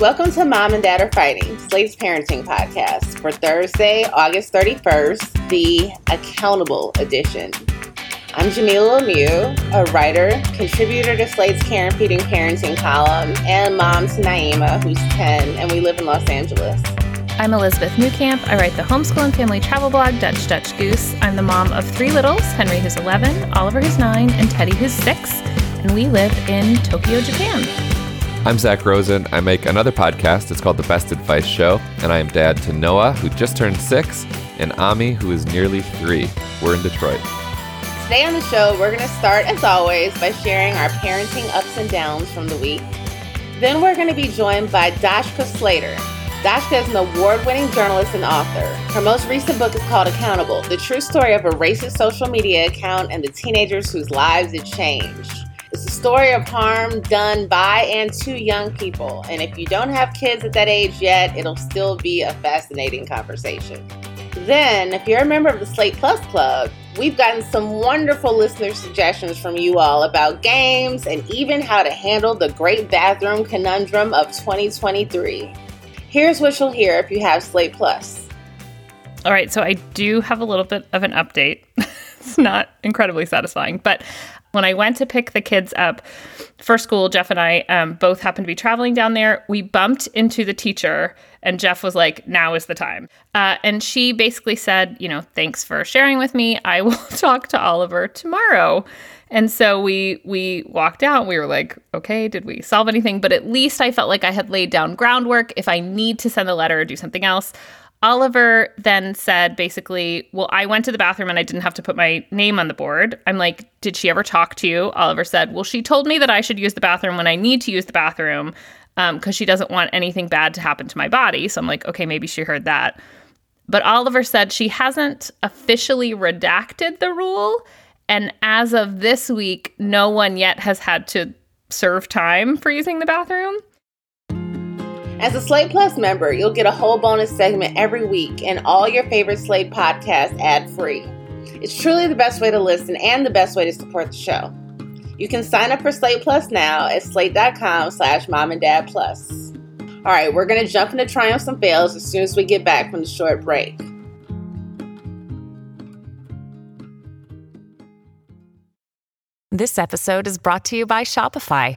Welcome to Mom and Dad are Fighting, Slate's parenting podcast, for Thursday, August 31st, the Accountable edition. I'm Jamilah Lemieux, a writer, contributor to Slate's Care and Feeding Parenting column, and mom to Naima, who's 10, and we live in Los Angeles. I'm Elizabeth Newcamp. I write the homeschool and family travel blog, Dutch Dutch Goose. I'm the mom of three littles, Henry, who's 11, Oliver, who's 9, and Teddy, who's 6, and we live in Tokyo, Japan. I'm Zak Rosen. I make another podcast. It's called The Best Advice Show, and I am dad to Noah, who just turned 6, and Ami, who is nearly 3. We're in Detroit. Today on the show, we're going to start, as always, by sharing our parenting ups and downs from the week. Then we're going to be joined by Dashka Slater. Dashka is an award-winning journalist and author. Her most recent book is called Accountable, the true story of a racist social media account and the teenagers whose lives it changed. It's a story of harm done by and to young people. And if you don't have kids at that age yet, it'll still be a fascinating conversation. Then, if you're a member of the Slate Plus Club, we've gotten some wonderful listener suggestions from you all about games and even how to handle the great bathroom conundrum of 2023. Here's what you'll hear if you have Slate Plus. All right, so I do have a little bit of an update. It's not incredibly satisfying, but when I went to pick the kids up for school, Jeff and I both happened to be traveling down there. We bumped into the teacher, and Jeff was like, now is the time. And she basically said, you know, thanks for sharing with me. I will talk to Oliver tomorrow. And so we walked out. We were like, okay, did we solve anything? But at least I felt like I had laid down groundwork. If I need to send a letter or do something else. Oliver then said basically, well, I went to the bathroom and I didn't have to put my name on the board. I'm like, did she ever talk to you? Oliver said, well, she told me that I should use the bathroom when I need to use the bathroom because she doesn't want anything bad to happen to my body. So I'm like, okay, maybe she heard that. But Oliver said she hasn't officially redacted the rule. And as of this week, no one yet has had to serve time for using the bathroom. As a Slate Plus member, you'll get a whole bonus segment every week and all your favorite Slate podcasts ad-free. It's truly the best way to listen and the best way to support the show. You can sign up for Slate Plus now at slate.com/momanddadplus. All right, we're going to jump into triumphs and fails as soon as we get back from the short break. This episode is brought to you by Shopify.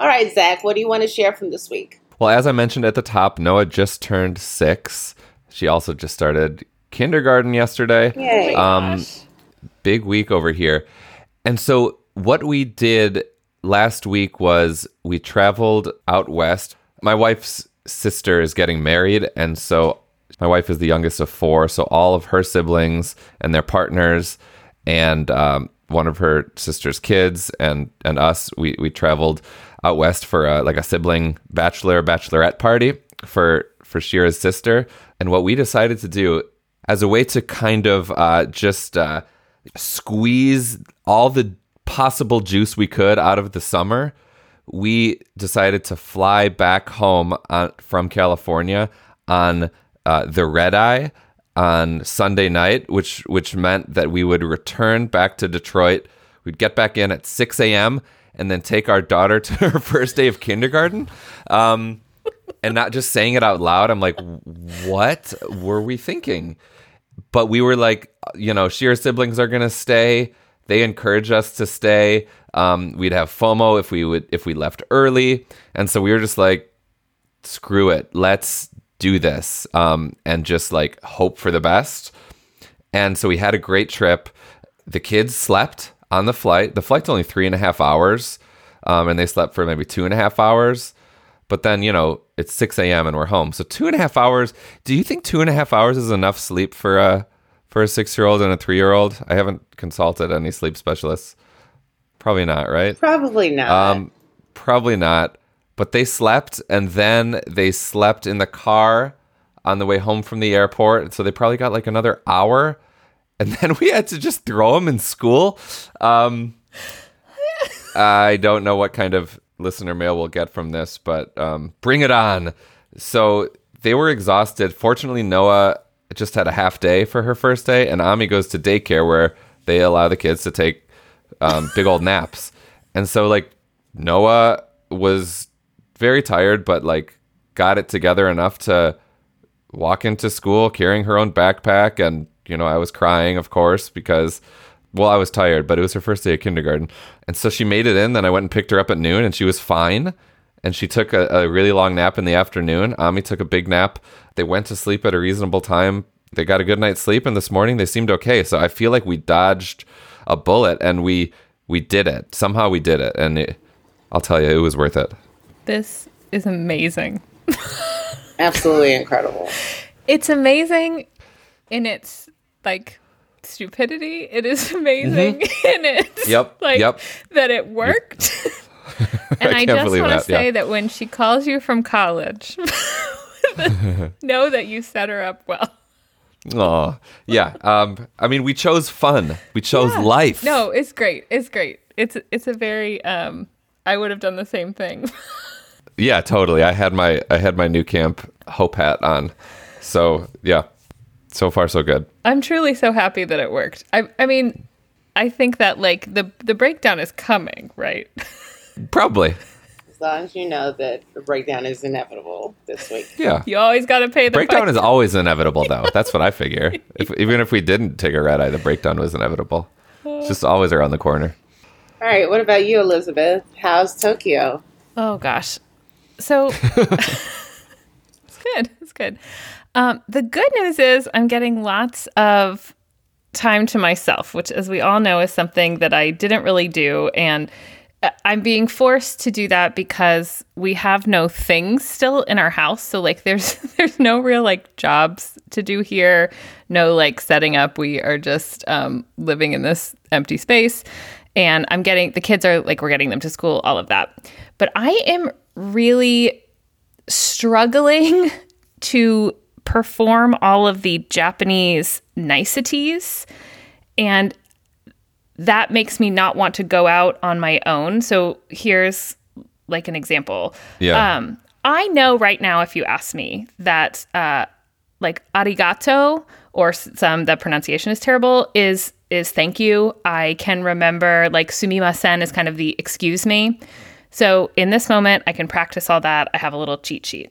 All right, Zach, what do you want to share from this week? Well, as I mentioned at the top, Noah just turned 6. She also just started kindergarten yesterday. Yay. Big week over here. And so what we did last week was we traveled out west. My wife's sister is getting married. And so my wife is the youngest of 4. So all of her siblings and their partners and one of her sister's kids and us, we traveled out west for a sibling bachelorette party for Shira's sister. And what we decided to do as a way to kind of just squeeze all the possible juice we could out of the summer we decided to fly back home from California on the red eye on Sunday night, which meant that we would return back to Detroit. We'd get back in at 6 a.m. and then take our daughter to her first day of kindergarten. And not just saying it out loud, I'm like, what were we thinking? But we were like, you know, she or siblings are going to stay. They encourage us to stay. We'd have FOMO if we left early. And so we were just like, screw it. Let's do this. And just like hope for the best. And so we had a great trip. The kids slept on the flight. The flight's only 3.5 hours. And they slept for maybe 2.5 hours. But then, you know, it's 6 a.m. and we're home. So 2.5 hours. Do you think 2.5 hours is enough sleep for a 6-year-old and a 3-year-old? I haven't consulted any sleep specialists. Probably not, right? Probably not. Probably not. But they slept, and then they slept in the car on the way home from the airport. So they probably got like another hour. And then we had to just throw them in school. I don't know what kind of listener mail we'll get from this, but bring it on. So they were exhausted. Fortunately, Noah just had a half day for her first day, and Ami goes to daycare where they allow the kids to take big old naps. And so like Noah was very tired, but like got it together enough to walk into school carrying her own backpack. And, you know, I was crying, of course, because, well, I was tired, but it was her first day of kindergarten. And so she made it in. Then I went and picked her up at noon, and she was fine. And she took a really long nap in the afternoon. Ami took a big nap. They went to sleep at a reasonable time. They got a good night's sleep, and this morning they seemed okay. So I feel like we dodged a bullet, and we did it. Somehow we did it, and I'll tell you, it was worth it. This is amazing. Absolutely incredible. It's amazing in its, like, stupidity. It is amazing in its, like, that it worked. And I just want to say that when she calls you from college, know that you set her up well. Oh, yeah. I mean, we chose fun. We chose life. No, it's great. It's great. It's a very, I would have done the same thing. Yeah, totally. I had my new camp hope hat on. So, yeah. So far, so good. I'm truly so happy that it worked. I mean, I think that like the breakdown is coming, right? Probably. As long as you know that the breakdown is inevitable this week. Yeah. You always got to pay the breakdown price. Is always inevitable, though. That's what I figure. Even if we didn't take a red eye, the breakdown was inevitable. It's just always around the corner. All right. What about you, Elizabeth? How's Tokyo? Oh, gosh. So it's good. It's good. The good news is I'm getting lots of time to myself, which, as we all know, is something that I didn't really do. And I'm being forced to do that because we have no things still in our house. So like there's no real like jobs to do here, no like setting up. We are just living in this empty space, and the kids are like, we're getting them to school, all of that. But I am really struggling to perform all of the Japanese niceties, and that makes me not want to go out on my own. So here's like an example. Yeah. I know right now, if you ask me, that like arigato, or some, the pronunciation is terrible, is thank you. I can remember like sumimasen is kind of the excuse me. So in this moment, I can practice all that. I have a little cheat sheet.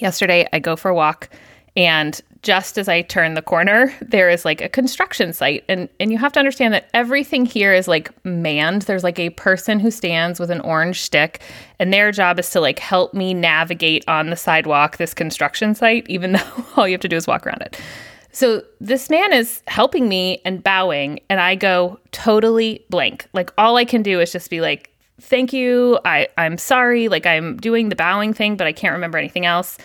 Yesterday, I go for a walk, and just as I turn the corner, there is like a construction site. And you have to understand that everything here is like manned. There's like a person who stands with an orange stick, and their job is to like help me navigate on the sidewalk this construction site, even though all you have to do is walk around it. So this man is helping me and bowing, and I go totally blank. Like all I can do is just be like, thank you. I'm sorry. Like I'm doing the bowing thing, but I can't remember anything else.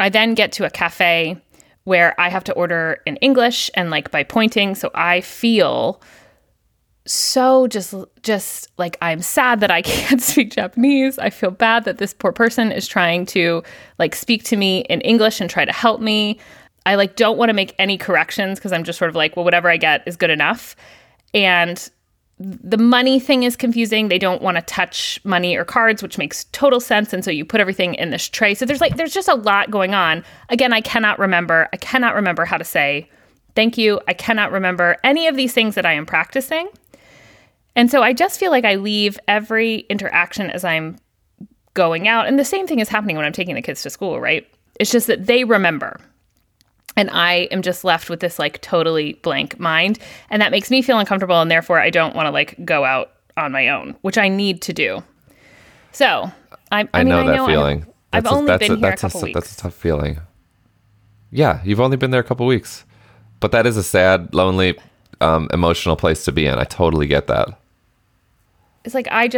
I then get to a cafe where I have to order in English and like by pointing. So I feel so just like I'm sad that I can't speak Japanese. I feel bad that this poor person is trying to like speak to me in English and try to help me. I like don't want to make any corrections because I'm just sort of like, well, whatever I get is good enough. And the money thing is confusing. They don't want to touch money or cards, which makes total sense. And so you put everything in this tray. So there's just a lot going on. Again, I cannot remember how to say thank you. I cannot remember any of these things that I am practicing. And so I just feel like I leave every interaction as I'm going out. And the same thing is happening when I'm taking the kids to school, right? It's just that they remember. And I am just left with this like totally blank mind. And that makes me feel uncomfortable. And therefore, I don't want to like go out on my own, which I need to do. So I know that feeling. I've only been here a couple weeks. That's a tough feeling. Yeah, you've only been there a couple weeks. But that is a sad, lonely, emotional place to be in. I totally get that. It's like I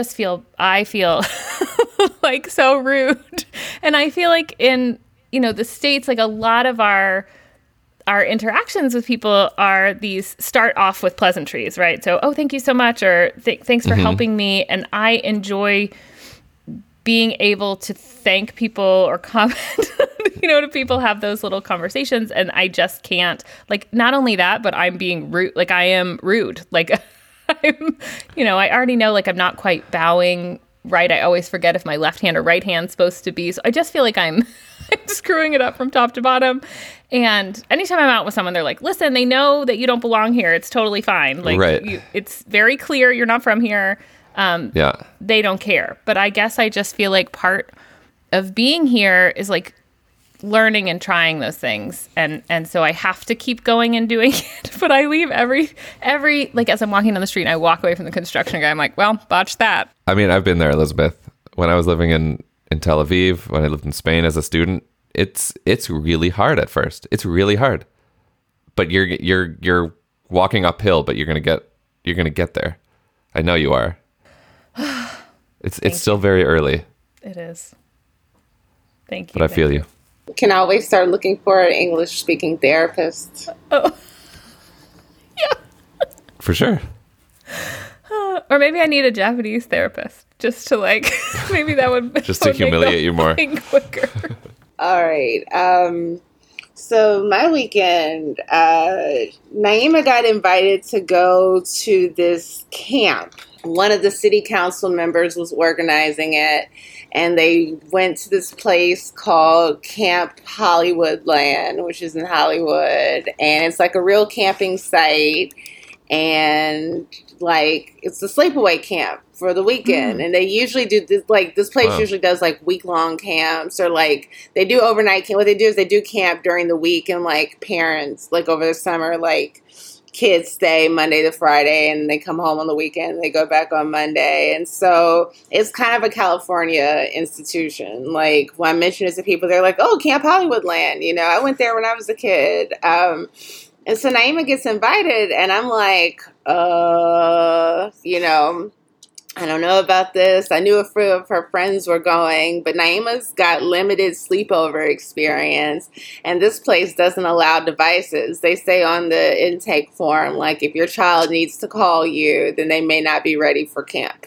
feel like so rude. And I feel like in... you know, the States, like a lot of our interactions with people are these start off with pleasantries, right? So, oh, thank you so much, or thanks for helping me. And I enjoy being able to thank people or comment, you know, to people have those little conversations. And I just can't, like, not only that, but I'm being rude. Like, I am rude. Like, I'm, you know, I already know, like, I'm not quite bowing right. I always forget if my left hand or right hand's supposed to be. So I just feel like I'm screwing it up from top to bottom. And anytime I'm out with someone, they're like, listen, they know that you don't belong here. It's totally fine. Like, right. It's very clear you're not from here. Yeah. They don't care. But I guess I just feel like part of being here is like learning and trying those things. And so I have to keep going and doing it. But I leave every like as I'm walking down the street and I walk away from the construction guy, I'm like, well, botch that. I mean, I've been there, Elizabeth. When I was living in Tel Aviv, when I lived in Spain as a student, it's really hard at first. It's really hard, but you're walking uphill, but you're gonna get there. I know you are. It's still very early. It is. Thank you. But I feel you. Can I always start looking for an English speaking therapist? Oh, yeah. For sure. Or maybe I need a Japanese therapist. Just to like, maybe that would just to humiliate you more. Quicker. All right. So my weekend, Naima got invited to go to this camp. One of the city council members was organizing it, and they went to this place called Camp Hollywoodland, which is in Hollywood, and it's like a real camping site. And like it's a sleepaway camp for the weekend, and they usually do this. Like this place usually does like week-long camps, or like they do overnight camp. What they do is they do camp during the week, and like parents, like over the summer, like kids stay Monday to Friday, and they come home on the weekend. And they go back on Monday, and so it's kind of a California institution. Like when I mention it to people, they're like, "Oh, Camp Hollywoodland." You know, I went there when I was a kid. And so Naima gets invited, and I'm like, you know, I don't know about this. I knew a few of her friends were going, but Naima's got limited sleepover experience, and this place doesn't allow devices. They say on the intake form, like, if your child needs to call you, then they may not be ready for camp.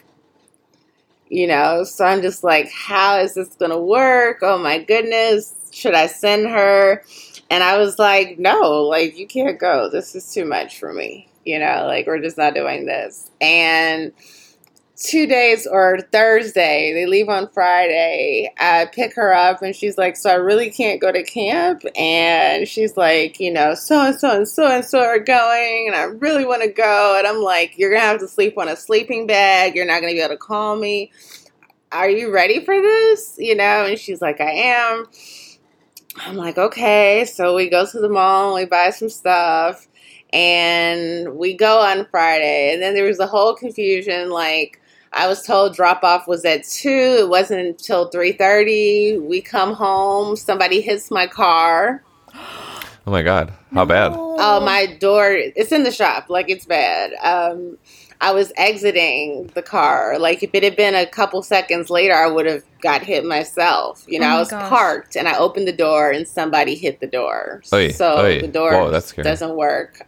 You know, so I'm just like, how is this going to work? Oh, my goodness. Should I send her? And I was like, no, like, you can't go. This is too much for me. You know, like, we're just not doing this. And 2 days or Thursday, they leave on Friday. I pick her up, and she's like, so I really can't go to camp. And she's like, you know, so-and-so and so-and-so are going, and I really want to go. And I'm like, you're going to have to sleep on a sleeping bag. You're not going to be able to call me. Are you ready for this? You know, and she's like, I am. I'm like, okay, so we go to the mall, we buy some stuff, and we go on Friday. And then there was the whole confusion, like, I was told drop-off was at 2, it wasn't until 3:30, we come home, somebody hits my car. Oh my God, how bad? Oh, my door, it's in the shop, like, it's bad. I was exiting the car. Like, if it had been a couple seconds later, I would have got hit myself. You know, I was parked, and I opened the door, and somebody hit the door. The door doesn't work.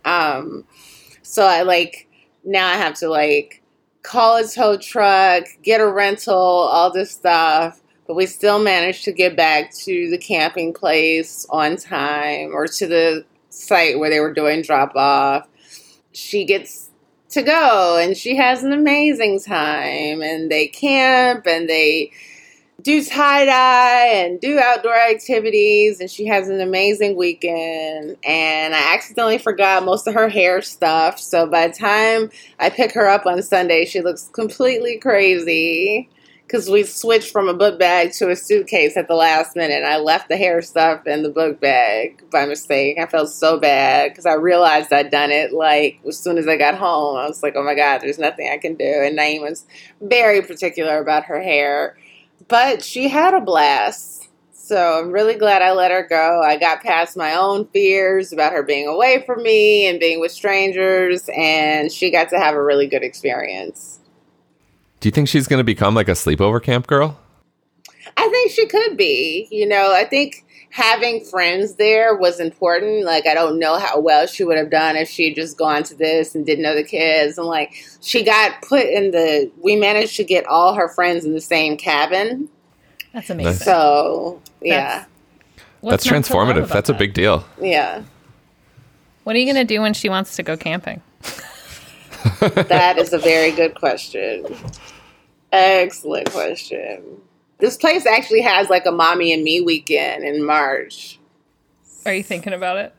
So I, like, now I have to, like, call a tow truck, get a rental, all this stuff. But we still managed to get back to the camping place on time, or to the site where they were doing drop-off. She gets to go, and she has an amazing time, and they camp, and they do tie-dye, and do outdoor activities, and she has an amazing weekend, and I accidentally forgot most of her hair stuff, so by the time I pick her up on Sunday, she looks completely crazy, because we switched from a book bag to a suitcase at the last minute, and I left the hair stuff in the book bag by mistake. I felt so bad, because I realized I'd done it, like, as soon as I got home. I was like, oh my God, there's nothing I can do, and Naima's very particular about her hair. But she had a blast, so I'm really glad I let her go. I got past my own fears about her being away from me and being with strangers, and she got to have a really good experience. Do you think she's going to become like a sleepover camp girl? I think she could be. You know, I think having friends there was important. Like, I don't know how well she would have done if she had just gone to this and didn't know the kids. And, like, she got put in the – we managed to get all her friends in the same cabin. That's amazing. So, yeah. That's transformative. That's a big deal. Yeah. What are you going to do when she wants to go camping? That is a very good question. Excellent question. This place actually has like a mommy and me weekend in March. Are you thinking about it?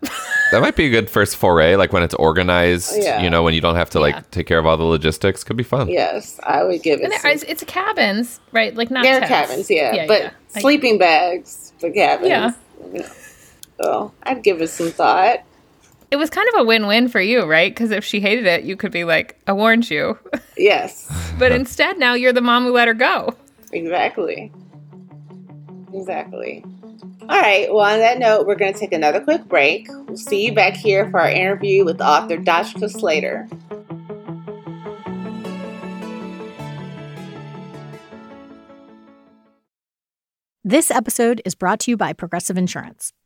That might be a good first foray, like when it's organized, you know, when you don't have to like take care of all the logistics. Could be fun. Yes, I would give it. And it's cabins, right? Like not tents. Cabins, yeah but sleeping bags for cabins. Yeah. You know. So I'd give it some thought. It was kind of a win-win for you, right? Because if she hated it, you could be like, I warned you. Yes. But instead, now you're the mom who let her go. Exactly. All right. Well, on that note, we're going to take another quick break. We'll see you back here for our interview with author Dashka Slater. This episode is brought to you by Progressive Insurance.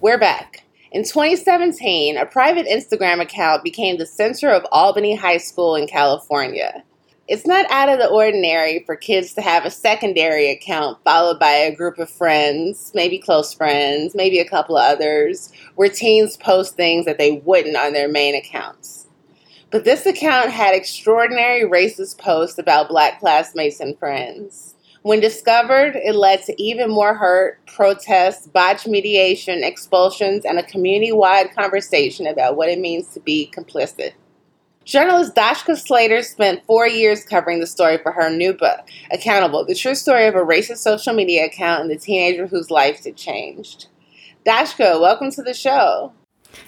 We're back. In 2017, a private Instagram account became the center of Albany High School in California. It's not out of the ordinary for kids to have a secondary account followed by a group of friends, maybe close friends, maybe a couple of others, where teens post things that they wouldn't on their main accounts. But this account had extraordinary racist posts about Black classmates and friends. When discovered, it led to even more hurt, protests, botched mediation, expulsions, and a community-wide conversation about what it means to be complicit. Journalist Dashka Slater spent 4 years covering the story for her new book, Accountable, the true story of a racist social media account and the teenager whose life it changed. Dashka, welcome to the show.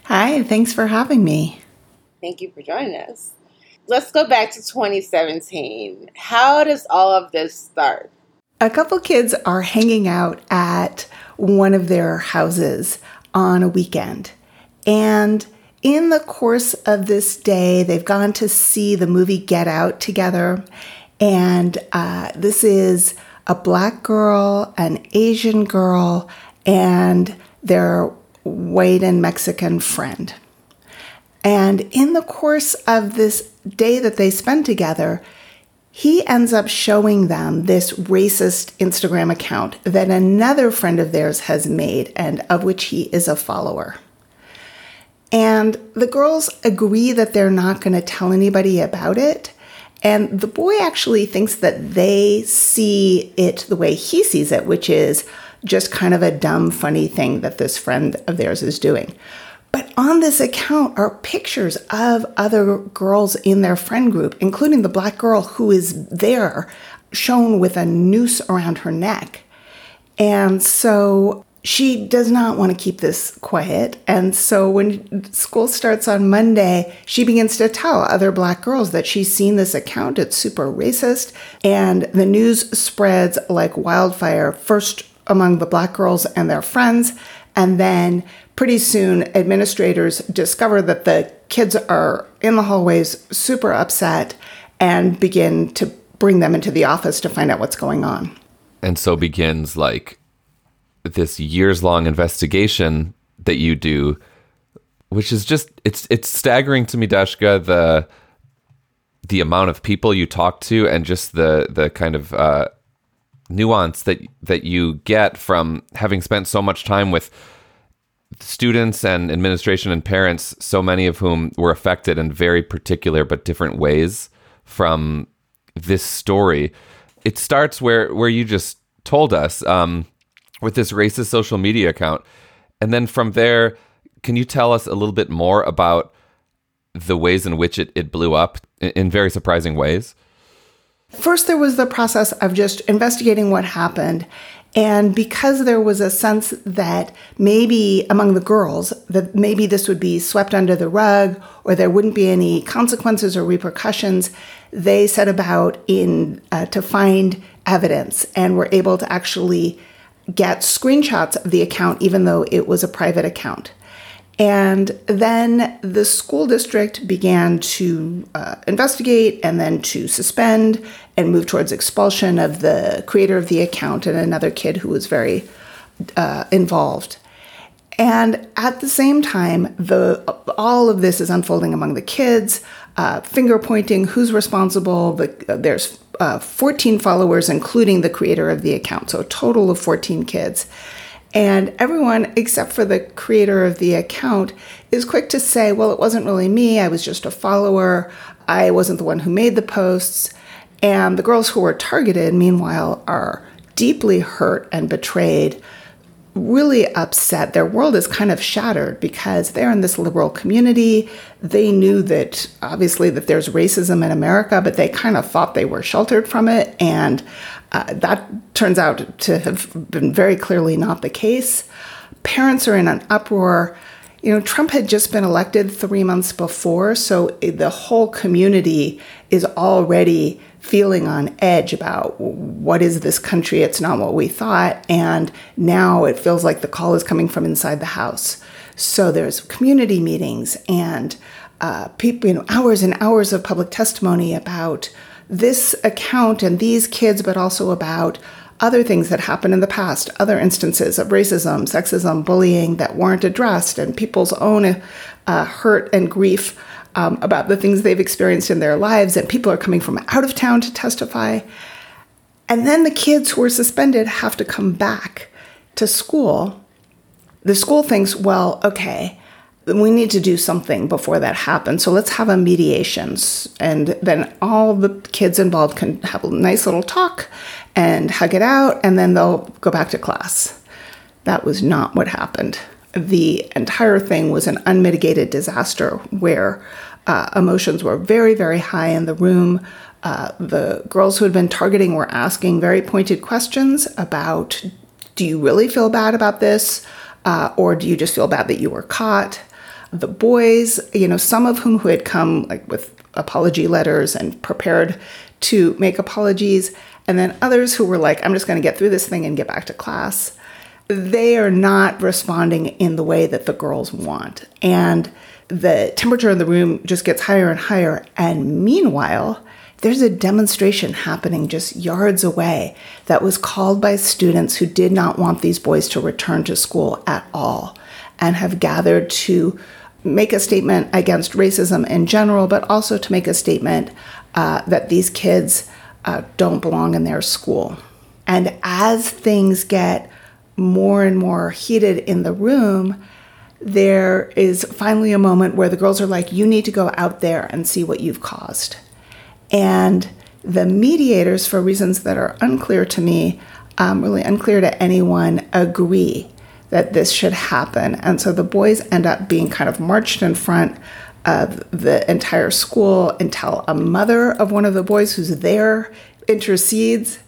Hi, thanks for having me. Thank you for joining us. Let's go back to 2017. How does all of this start? A couple kids are hanging out at one of their houses on a weekend. And in the course of this day, they've gone to see the movie Get Out together. And this is a Black girl, an Asian girl, and their white and Mexican friend. And in the course of this day that they spend together, He ends up showing them this racist Instagram account that another friend of theirs has made and of which he is a follower. And the girls agree that they're not going to tell anybody about it. And the boy actually thinks that they see it the way he sees it, which is just kind of a dumb, funny thing that this friend of theirs is doing. But on this account are pictures of other girls in their friend group, including the black girl who is there, shown with a noose around her neck. And so she does not want to keep this quiet. And so when school starts on Monday, she begins to tell other black girls that she's seen this account. It's super racist. And the news spreads like wildfire, first among the black girls and their friends. And then pretty soon, administrators discover that the kids are in the hallways, super upset, and begin to bring them into the office to find out what's going on. And so begins like this years-long investigation that you do, which is just, it's staggering to me, Dashka, the amount of people you talk to and just the kind of nuance that you get from having spent so much time with students and administration and parents, so many of whom were affected in very particular but different ways from this story. It starts where you just told us with this racist social media account. And then from there, can you tell us a little bit more about the ways in which it blew up in very surprising ways? First, there was the process of just investigating what happened. And because there was a sense that maybe among the girls, that maybe this would be swept under the rug or there wouldn't be any consequences or repercussions, they set about to find evidence and were able to actually get screenshots of the account, even though it was a private account. And then the school district began to investigate and then to suspend and move towards expulsion of the creator of the account and another kid who was very involved. And at the same time, all of this is unfolding among the kids, finger pointing, who's responsible. There's 14 followers, including the creator of the account, so a total of 14 kids. And everyone, except for the creator of the account, is quick to say, well, it wasn't really me. I was just a follower. I wasn't the one who made the posts. And the girls who were targeted, meanwhile, are deeply hurt and betrayed, really upset. Their world is kind of shattered because they're in this liberal community. They knew that, obviously, that there's racism in America, but they kind of thought they were sheltered from it. And that turns out to have been very clearly not the case. Parents are in an uproar. You know, Trump had just been elected 3 months before, so the whole community is already feeling on edge about what is this country? It's not what we thought. And now it feels like the call is coming from inside the house. So there's community meetings and people, you know, hours and hours of public testimony about this account and these kids, but also about other things that happened in the past, other instances of racism, sexism, bullying that weren't addressed, and people's own hurt and grief about the things they've experienced in their lives. And people are coming from out of town to testify. And then the kids who are suspended have to come back to school. The school thinks, well, okay, we need to do something before that happens. So let's have a mediation. And then all the kids involved can have a nice little talk and hug it out, and then they'll go back to class. That was not what happened. The entire thing was an unmitigated disaster where emotions were very, very high in the room. The girls who had been targeting were asking very pointed questions about, do you really feel bad about this? Or do you just feel bad that you were caught? The boys, you know, some of whom who had come like with apology letters and prepared to make apologies, and then others who were like, I'm just going to get through this thing and get back to class. They are not responding in the way that the girls want. And the temperature in the room just gets higher and higher. And meanwhile, there's a demonstration happening just yards away that was called by students who did not want these boys to return to school at all and have gathered to make a statement against racism in general, but also to make a statement that these kids don't belong in their school. And as things get more and more heated in the room, there is finally a moment where the girls are like, you need to go out there and see what you've caused. And the mediators, for reasons that are unclear to me, really unclear to anyone, agree that this should happen. And so the boys end up being kind of marched in front of the entire school until a mother of one of the boys who's there intercedes.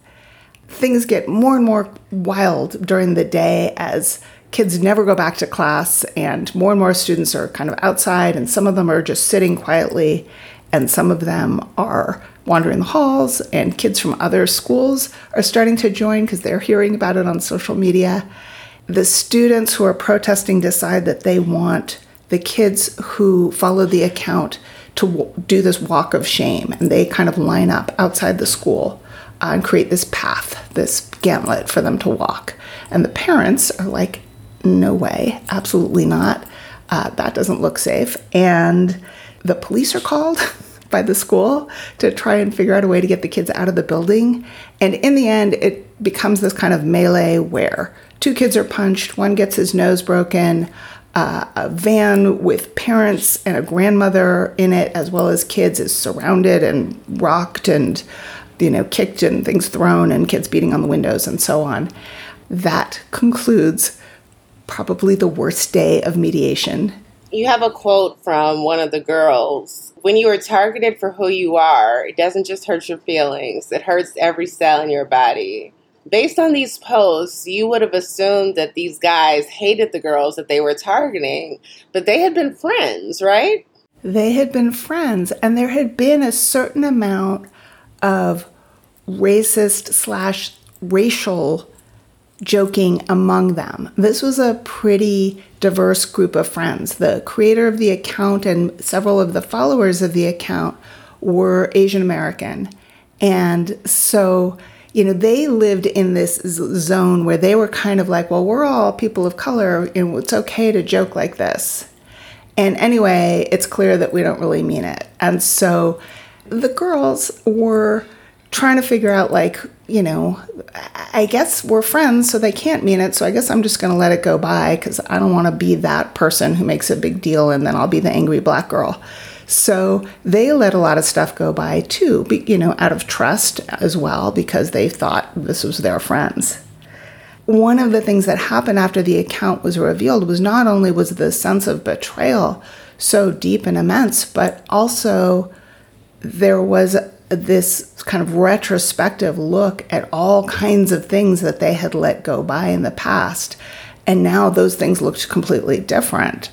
Things get more and more wild during the day as kids never go back to class and more students are kind of outside, and some of them are just sitting quietly and some of them are wandering the halls, and kids from other schools are starting to join because they're hearing about it on social media. The students who are protesting decide that they want the kids who follow the account to do this walk of shame, and they kind of line up outside the school and create this path, this gauntlet for them to walk. And the parents are like, no way, absolutely not. That doesn't look safe. And the police are called by the school to try and figure out a way to get the kids out of the building. And in the end, it becomes this kind of melee where two kids are punched, one gets his nose broken, a van with parents and a grandmother in it, as well as kids, is surrounded and rocked and, you know, kicked and things thrown and kids beating on the windows and so on. That concludes probably the worst day of mediation. You have a quote from one of the girls. When you are targeted for who you are, it doesn't just hurt your feelings. It hurts every cell in your body. Based on these posts, you would have assumed that these guys hated the girls that they were targeting, but they had been friends, right? They had been friends, and there had been a certain amount of racist/racial joking among them. This was a pretty diverse group of friends. The creator of the account and several of the followers of the account were Asian American. And so, you know, they lived in this zone where they were kind of like, well, we're all people of color and it's okay to joke like this. And anyway, it's clear that we don't really mean it. And so the girls were trying to figure out, like, you know, I guess we're friends, so they can't mean it. So I guess I'm just going to let it go by because I don't want to be that person who makes a big deal and then I'll be the angry black girl. So they let a lot of stuff go by, too, you know, out of trust as well, because they thought this was their friends. One of the things that happened after the account was revealed was not only was the sense of betrayal so deep and immense, but also there was this kind of retrospective look at all kinds of things that they had let go by in the past. And now those things looked completely different.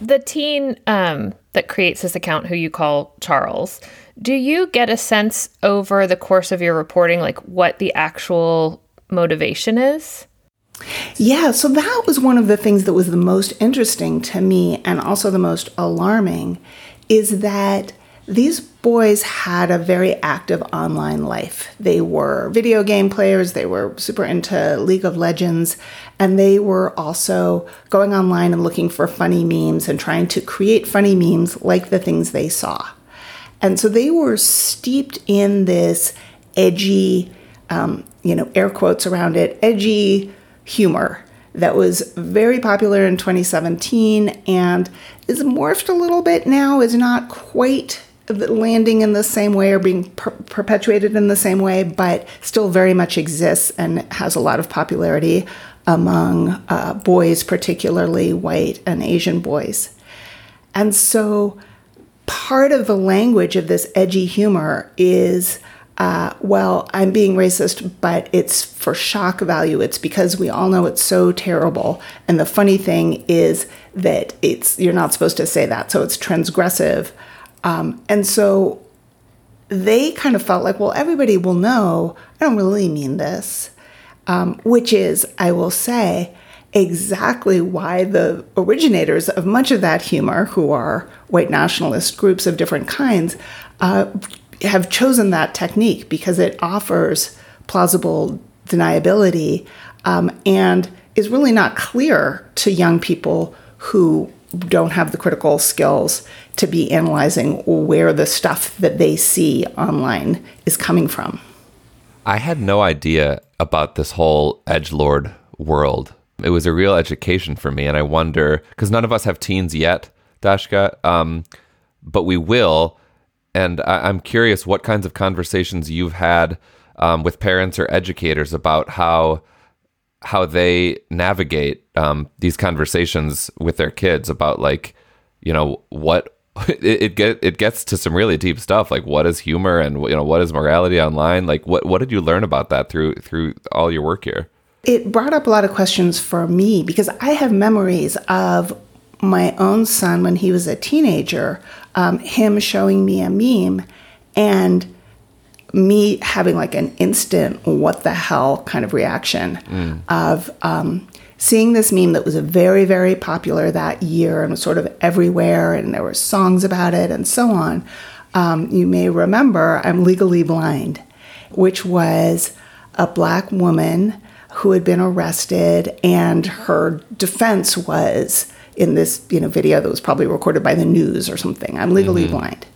The teen that creates this account, who you call Charles, do you get a sense over the course of your reporting, like what the actual motivation is? Yeah, so that was one of the things that was the most interesting to me, and also the most alarming, is that these boys had a very active online life. They were video game players, they were super into League of Legends, and they were also going online and looking for funny memes and trying to create funny memes like the things they saw. And so they were steeped in this edgy, you know, air quotes around it, edgy humor that was very popular in 2017 and is morphed a little bit now, is not quite landing in the same way or being perpetuated in the same way, but still very much exists and has a lot of popularity among boys, particularly white and Asian boys. And so part of the language of this edgy humor is, well, I'm being racist, but it's for shock value. It's because we all know it's so terrible. And the funny thing is that it's, you're not supposed to say that, so it's transgressive. And so they kind of felt like, well, everybody will know, I don't really mean this, which is, I will say, exactly why the originators of much of that humor, who are white nationalist groups of different kinds, have chosen that technique, because it offers plausible deniability and is really not clear to young people who don't have the critical skills to be analyzing where the stuff that they see online is coming from. I had no idea about this whole edgelord world. It was a real education for me. And I wonder, because none of us have teens yet, Dashka, but we will. And I'm curious what kinds of conversations you've had with parents or educators about how they navigate these conversations with their kids about, like, you know, what it gets to some really deep stuff, like what is humor and, you know, what is morality online? Like what did you learn about that through all your work here? It brought up a lot of questions for me because I have memories of my own son when he was a teenager, him showing me a meme and me having like an instant what the hell kind of reaction of seeing this meme that was very, very popular that year and was sort of everywhere and there were songs about it and so on. You may remember I'm Legally Blind, which was a Black woman who had been arrested, and her defense was in this, you know, video that was probably recorded by the news or something. I'm legally blind.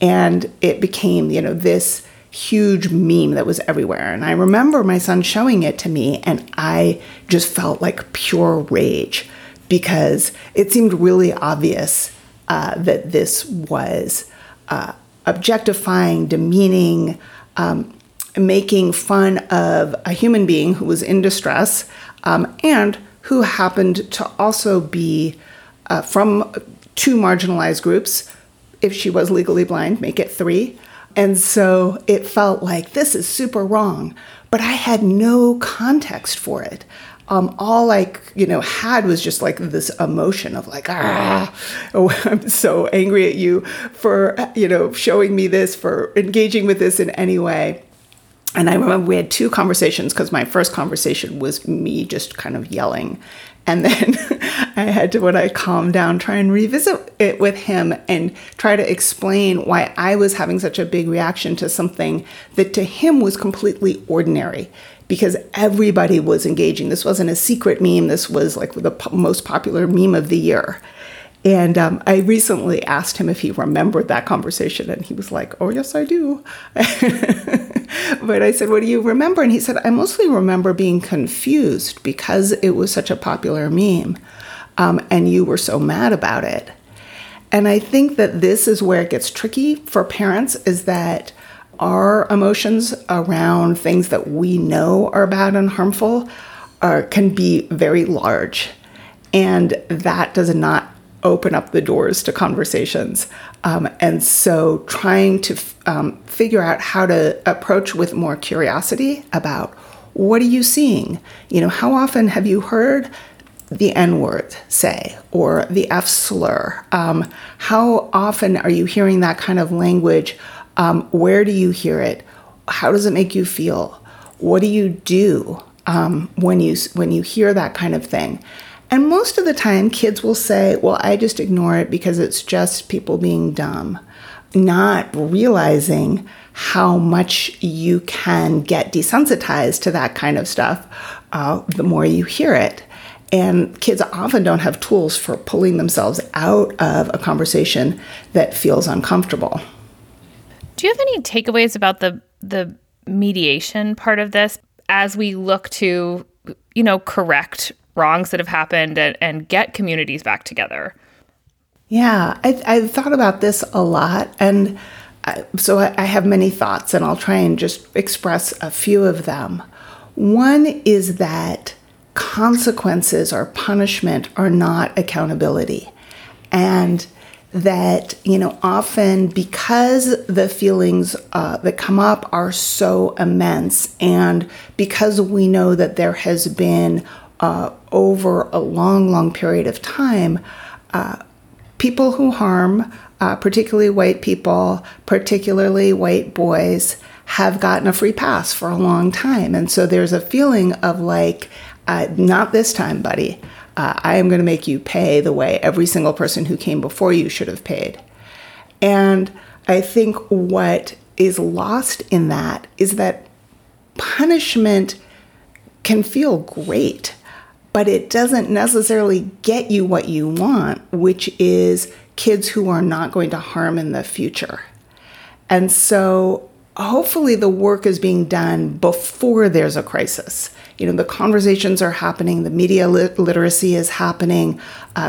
And it became, you know, this huge meme that was everywhere. And I remember my son showing it to me, and I just felt like pure rage because it seemed really obvious that this was objectifying, demeaning, making fun of a human being who was in distress and who happened to also be from two marginalized groups. If she was legally blind, make it three. And so it felt like this is super wrong, but I had no context for it. All I, you know, had was just like this emotion of like, I'm so angry at you for, you know, showing me this, for engaging with this in any way. And I remember we had two conversations because my first conversation was me just kind of yelling. And then I had to, when I calmed down, try and revisit it with him and try to explain why I was having such a big reaction to something that to him was completely ordinary because everybody was engaging. This wasn't a secret meme. This was like the most popular meme of the year. And I recently asked him if he remembered that conversation, and he was like, oh, yes, I do. But I said, what do you remember? And he said, I mostly remember being confused because it was such a popular meme, and you were so mad about it. And I think that this is where it gets tricky for parents, is that our emotions around things that we know are bad and harmful can be very large, and that does not open up the doors to conversations. And so trying to figure out how to approach with more curiosity about what are you seeing? You know, how often have you heard the N-word, say, or the F slur? How often are you hearing that kind of language? Where do you hear it? How does it make you feel? What do you do when you hear that kind of thing? And most of the time, kids will say, well, I just ignore it because it's just people being dumb, not realizing how much you can get desensitized to that kind of stuff the more you hear it. And kids often don't have tools for pulling themselves out of a conversation that feels uncomfortable. Do you have any takeaways about the mediation part of this as we look to, you know, correct wrongs that have happened and get communities back together? Yeah, I've thought about this a lot. And so I have many thoughts, and I'll try and just express a few of them. One is that consequences or punishment are not accountability. And that, you know, often because the feelings that come up are so immense, and because we know that there has been over a long, long period of time, people who harm, particularly white people, particularly white boys, have gotten a free pass for a long time. And so there's a feeling of like, not this time, buddy. I am going to make you pay the way every single person who came before you should have paid. And I think what is lost in that is that punishment can feel great. but it doesn't necessarily get you what you want, which is kids who are not going to harm in the future. And so hopefully the work is being done before there's a crisis. You know, the conversations are happening, the media literacy is happening,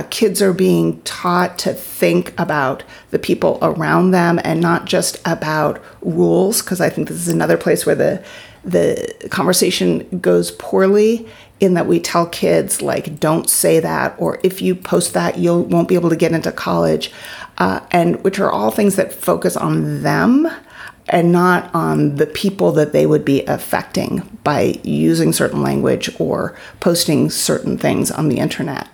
kids are being taught to think about the people around them and not just about rules, because I think this is another place where the conversation goes poorly, in that we tell kids, like, don't say that, or if you post that, you won't be able to get into college, and which are all things that focus on them and not on the people that they would be affecting by using certain language or posting certain things on the internet.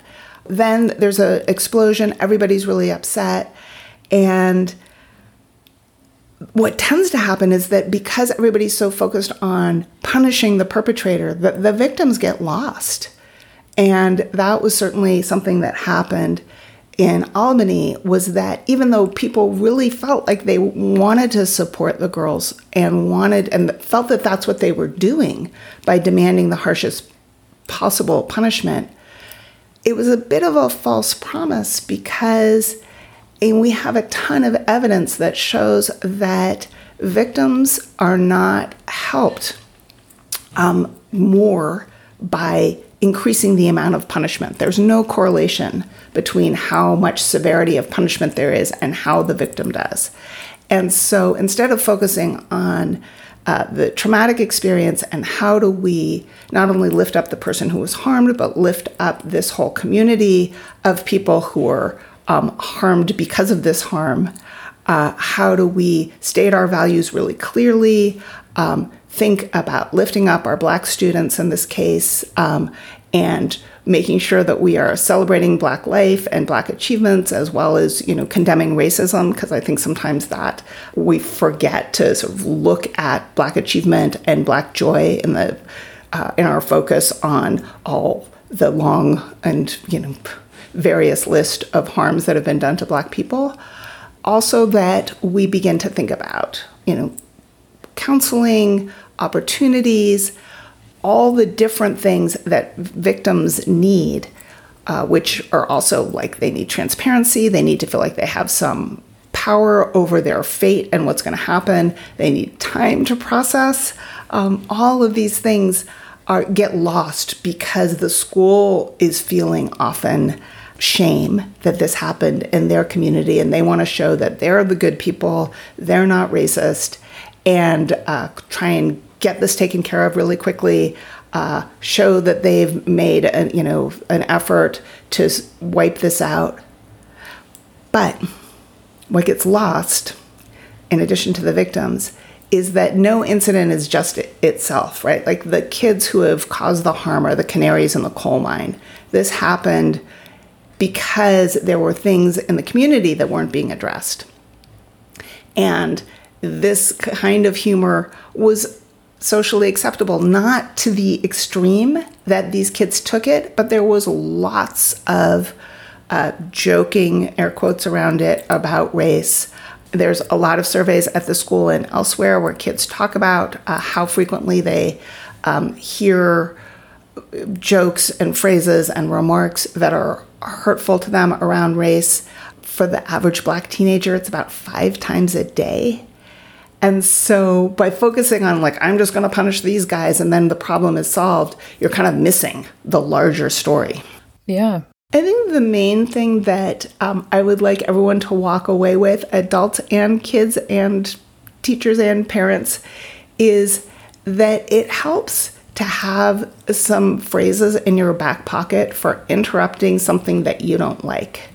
Then there's an explosion. Everybody's really upset. And what tends to happen is that because everybody's so focused on punishing the perpetrator, the victims get lost. And that was certainly something that happened in Albany, was that even though people really felt like they wanted to support the girls and wanted and felt that that's what they were doing by demanding the harshest possible punishment, it was a bit of a false promise, because and we have a ton of evidence that shows that victims are not helped more by increasing the amount of punishment. There's no correlation between how much severity of punishment there is and how the victim does. And so instead of focusing on the traumatic experience and how do we not only lift up the person who was harmed, but lift up this whole community of people who are harmed because of this harm, how do we state our values really clearly, think about lifting up our Black students in this case, and making sure that we are celebrating Black life and Black achievements, as well as, you know, condemning racism, because I think sometimes that we forget to sort of look at Black achievement and Black joy in the in our focus on all the long and, you know, various list of harms that have been done to Black people. Also that we begin to think about, you know, counseling, opportunities, all the different things that victims need, which are also like they need transparency, they need to feel like they have some power over their fate and what's going to happen, they need time to process. All of these things get lost because the school is feeling often shame that this happened in their community, and they want to show that they're the good people, they're not racist, and try and get this taken care of really quickly, show that they've made an effort to wipe this out. But what gets lost, in addition to the victims, is that no incident is just itself, right? Like, the kids who have caused the harm are the canaries in the coal mine. This happened because there were things in the community that weren't being addressed. And this kind of humor was socially acceptable, not to the extreme that these kids took it, but there was lots of joking, air quotes around it, about race. There's a lot of surveys at the school and elsewhere where kids talk about how frequently they hear jokes and phrases and remarks that are hurtful to them around race. For the average Black teenager, it's about 5 times a day. And so by focusing on, like, I'm just going to punish these guys and then the problem is solved, you're kind of missing the larger story. Yeah. I think the main thing that I would like everyone to walk away with, adults and kids and teachers and parents, is that it helps to have some phrases in your back pocket for interrupting something that you don't like,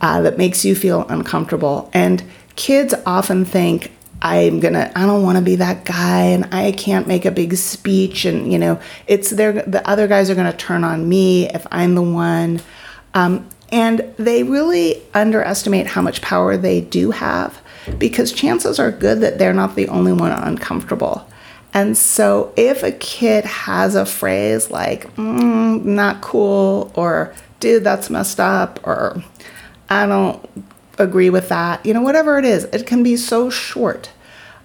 that makes you feel uncomfortable. And kids often think, I don't want to be that guy, and I can't make a big speech, and, you know, the other guys are going to turn on me if I'm the one. And they really underestimate how much power they do have, because chances are good that they're not the only one uncomfortable. And so if a kid has a phrase like, not cool, or dude, that's messed up, or I don't agree with that, you know, whatever it is, it can be so short,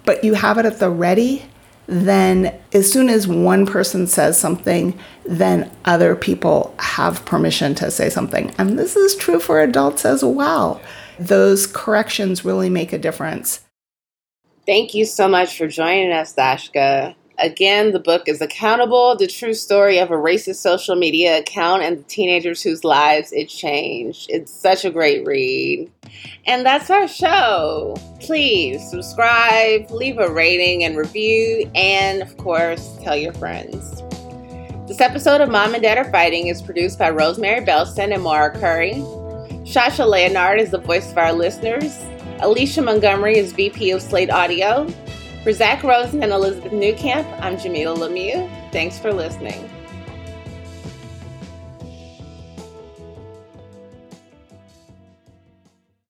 but you have it at the ready, then as soon as one person says something, then other people have permission to say something. And this is true for adults as well. Those corrections really make a difference. Thank you so much for joining us, Dashka. Again, the book is Accountable, the true story of a racist social media account and the teenagers whose lives it changed. It's such a great read. And that's our show. Please subscribe, leave a rating and review, and of course, tell your friends. This episode of Mom and Dad Are Fighting is produced by Rosemary Belson and Maura Currie. Shasha Leonard is the voice of our listeners. Alicia Montgomery is VP of Slate Audio. For Zak Rosen and Elizabeth Newcamp, I'm Jamilah Lemieux. Thanks for listening.